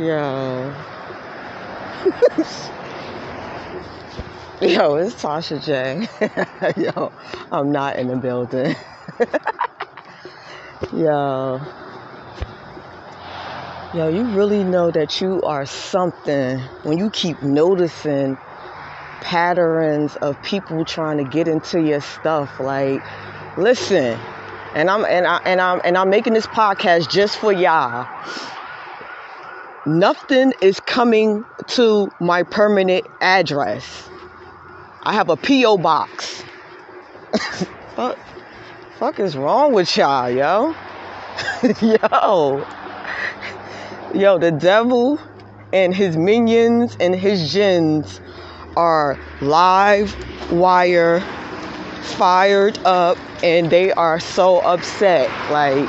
Yo, it's Tasha J. Yo, I'm not in the building. Yo, you really know that you are something when you keep noticing patterns of people trying to get into your stuff. Like, listen, and I'm making this podcast just for y'all. Nothing is coming to my permanent address. I have a P.O. box. Fuck is wrong with y'all, yo? Yo, the devil and his minions and his gins are live wire, fired up, and they are so upset. Like,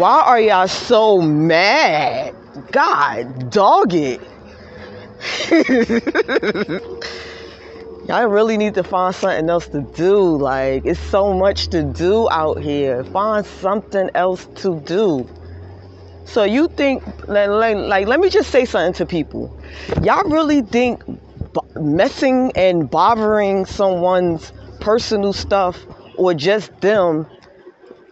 why are y'all so mad? God, dog it. Y'all really need to find something else to do. Like, it's so much to do out here. Find something else to do. So you think, like let me just say something to people. Y'all really think messing and bothering someone's personal stuff or just them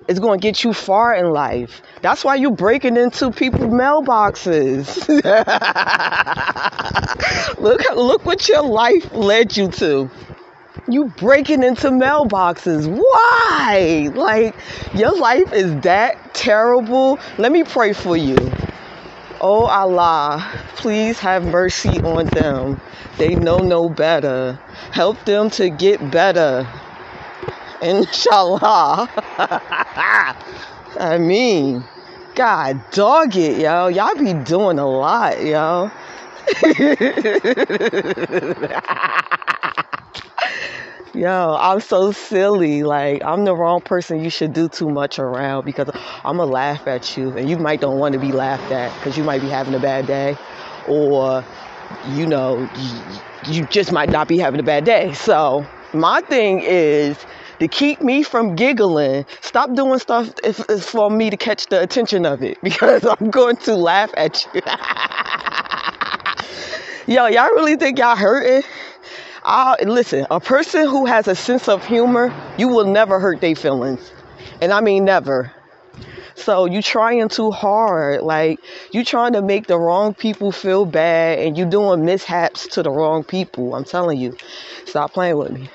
is going to get you far in life? That's why you're breaking into people's mailboxes. Look what your life led you to. You breaking into mailboxes. Why? Like, your life is that terrible. Let me pray for you. Oh Allah, please have mercy on them. They know no better. Help them to get better. Inshallah. I mean, God, dog it, yo. Y'all be doing a lot, yo. Yo, I'm so silly. Like, I'm the wrong person you should do too much around, because I'm going to laugh at you. And you might don't want to be laughed at because you might be having a bad day. Or, you know, you just might not be having a bad day. So my thing is, to keep me from giggling, stop doing stuff if it's for me to catch the attention of it, because I'm going to laugh at you. Yo, y'all really think y'all hurting? Listen, a person who has a sense of humor, you will never hurt their feelings. And I mean never. So you trying too hard. Like, you trying to make the wrong people feel bad, and you doing mishaps to the wrong people. I'm telling you, stop playing with me.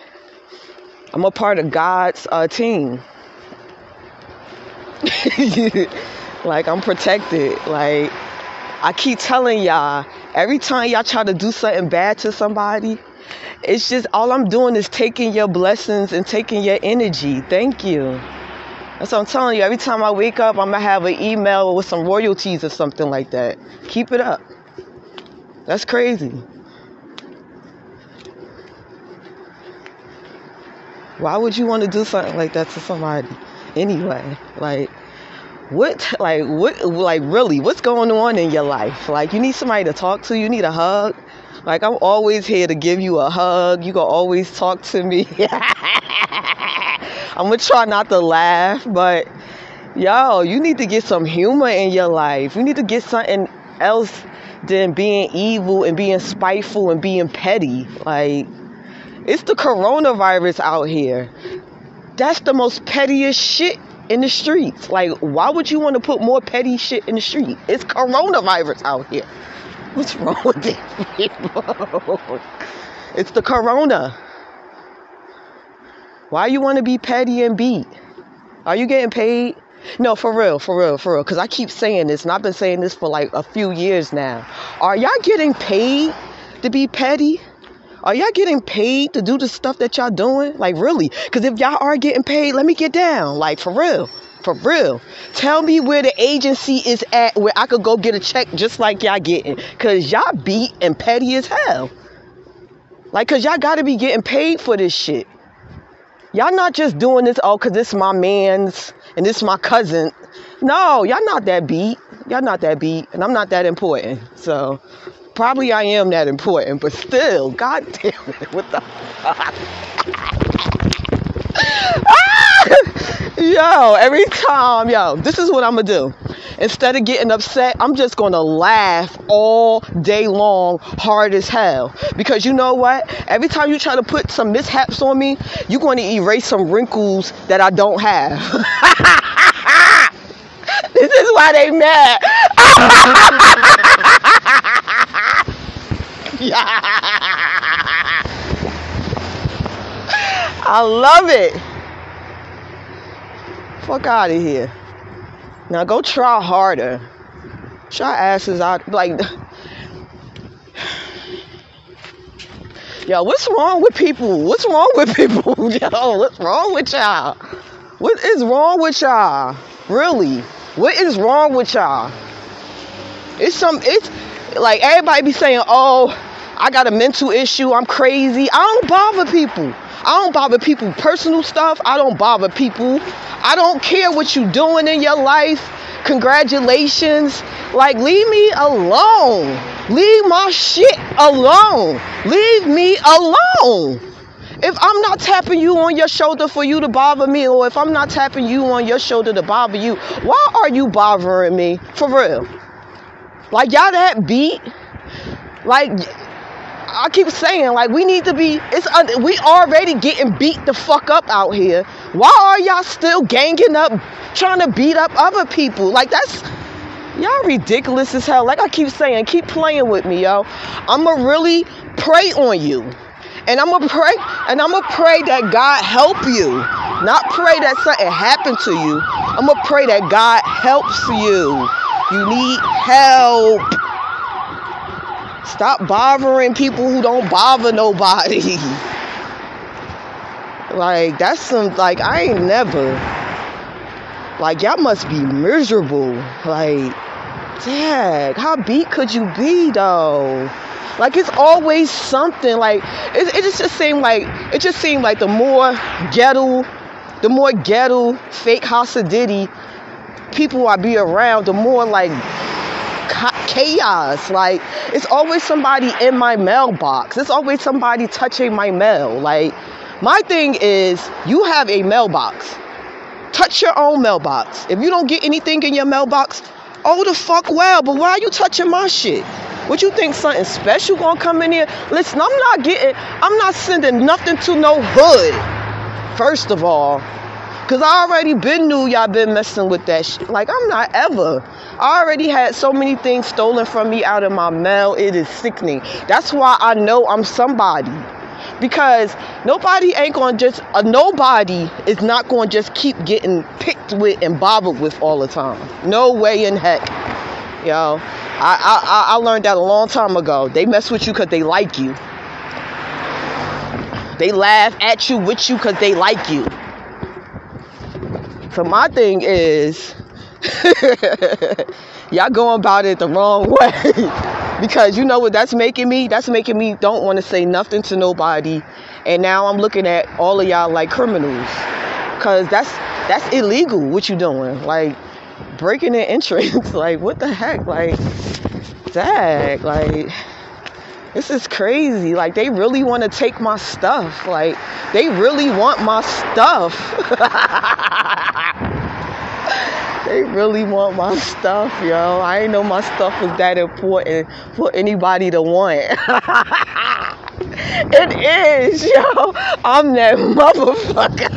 I'm a part of God's team. Like, I'm protected. Like, I keep telling y'all, every time y'all try to do something bad to somebody, it's just, all I'm doing is taking your blessings and taking your energy. Thank you. That's what I'm telling you. Every time I wake up, I'm going to have an email with some royalties or something like that. Keep it up. That's crazy. Why would you want to do something like that to somebody anyway? Like, really, what's going on in your life? Like, you need somebody to talk to. You need a hug. Like, I'm always here to give you a hug. You can always talk to me. I'm going to try not to laugh, but yo, you need to get some humor in your life. You need to get something else than being evil and being spiteful and being petty. Like, it's the coronavirus out here. That's the most pettiest shit in the streets. Like, why would you want to put more petty shit in the street? It's coronavirus out here. What's wrong with these people? It's the corona. Why you want to be petty and beat? Are you getting paid? No, for real. Because I keep saying this, and I've been saying this for like a few years now. Are y'all getting paid to be petty? Are y'all getting paid to do the stuff that y'all doing? Like, really? Because if y'all are getting paid, let me get down. Like, for real. Tell me where the agency is at where I could go get a check just like y'all getting. Because y'all beat and petty as hell. Like, because y'all got to be getting paid for this shit. Y'all not just doing this, oh, because this is my man's and this is my cousin. No, y'all not that beat. And I'm not that important. So... probably I am that important, but still, God damn it, what the fuck? Yo, every time, this is what I'm gonna do. Instead of getting upset, I'm just going to laugh all day long, hard as hell. Because you know what? Every time you try to put some mishaps on me, you're going to erase some wrinkles that I don't have. This is why they mad. I love it. Fuck out of here. Now go try harder. Try asses out. Like, yo, what's wrong with people? What's wrong with people? Yo, what's wrong with y'all? What is wrong with y'all? Really? What is wrong with y'all? It's like everybody be saying, oh, I got a mental issue. I'm crazy. I don't bother people. I don't bother people personal stuff. I don't bother people. I don't care what you're doing in your life. Congratulations. Like, leave me alone. Leave my shit alone. Leave me alone. If I'm not tapping you on your shoulder for you to bother me, or if I'm not tapping you on your shoulder to bother you, why are you bothering me? For real. Like, y'all that beat? Like, I keep saying, like, we need to be, we already getting beat the fuck up out here. Why are y'all still ganging up, trying to beat up other people? Like, that's, y'all ridiculous as hell. Like I keep saying, keep playing with me, yo. I'ma really pray on you. And I'ma pray that God help you. Not pray that something happened to you. I'ma pray that God helps you. You need help. Stop bothering people who don't bother nobody. Like, that's some, like, I ain't never. Like, y'all must be miserable. Like, dang, how beat could you be, though? Like, it's always something. Like, it just seemed like the more ghetto, fake hostility people I be around, the more, like, chaos. Like, it's always somebody in my mailbox. It's always somebody touching my mail. Like, my thing is, you have a mailbox. Touch your own mailbox. If you don't get anything in your mailbox, oh the fuck well, but why are you touching my shit? What, you think something special gonna come in here? Listen, I'm not sending nothing to no hood, first of all. Because I already been knew y'all been messing with that shit. Like, I'm not ever. I already had so many things stolen from me out of my mail. It is sickening. That's why I know I'm somebody. Because nobody is not going to just keep getting picked with and bothered with all the time. No way in heck. Yo, I learned that a long time ago. They mess with you because they like you. They laugh at you, with you, because they like you. So my thing is, y'all going about it the wrong way. Because you know what that's making me? That's making me don't want to say nothing to nobody. And now I'm looking at all of y'all like criminals. Because that's illegal, what you doing. Like, breaking an entrance. Like, what the heck? Like, dang. Like, this is crazy. Like, they really want to take my stuff. Like, they really want my stuff. They really want my stuff, yo. I ain't know my stuff was that important for anybody to want. It is, yo. I'm that motherfucker.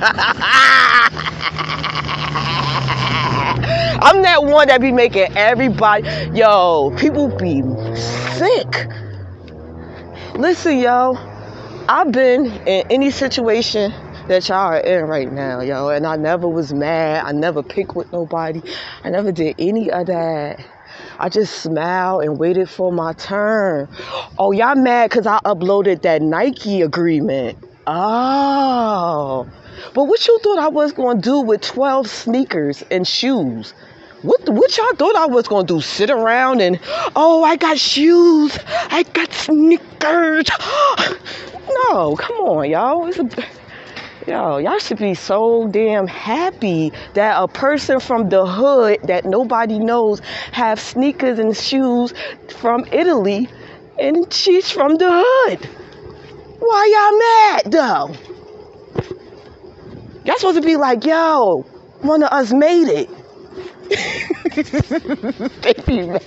I'm that one that be making everybody, yo, people be sick. Listen, yo, I've been in any situation that y'all are in right now, yo, and I never was mad. I never picked with nobody. I never did any of that. I just smiled and waited for my turn. Oh, y'all mad because I uploaded that Nike agreement. Oh, but what you thought I was going to do with 12 sneakers and shoes? What y'all thought I was going to do, sit around and, oh, I got shoes, I got sneakers? No, come on, y'all. Yo, y'all should be so damn happy that a person from the hood that nobody knows have sneakers and shoes from Italy, and she's from the hood. Why y'all mad, though? Y'all supposed to be like, yo, one of us made it. They be mad.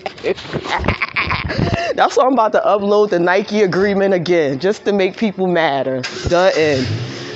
That's why I'm about to upload the Nike agreement again, just to make people madder. The end.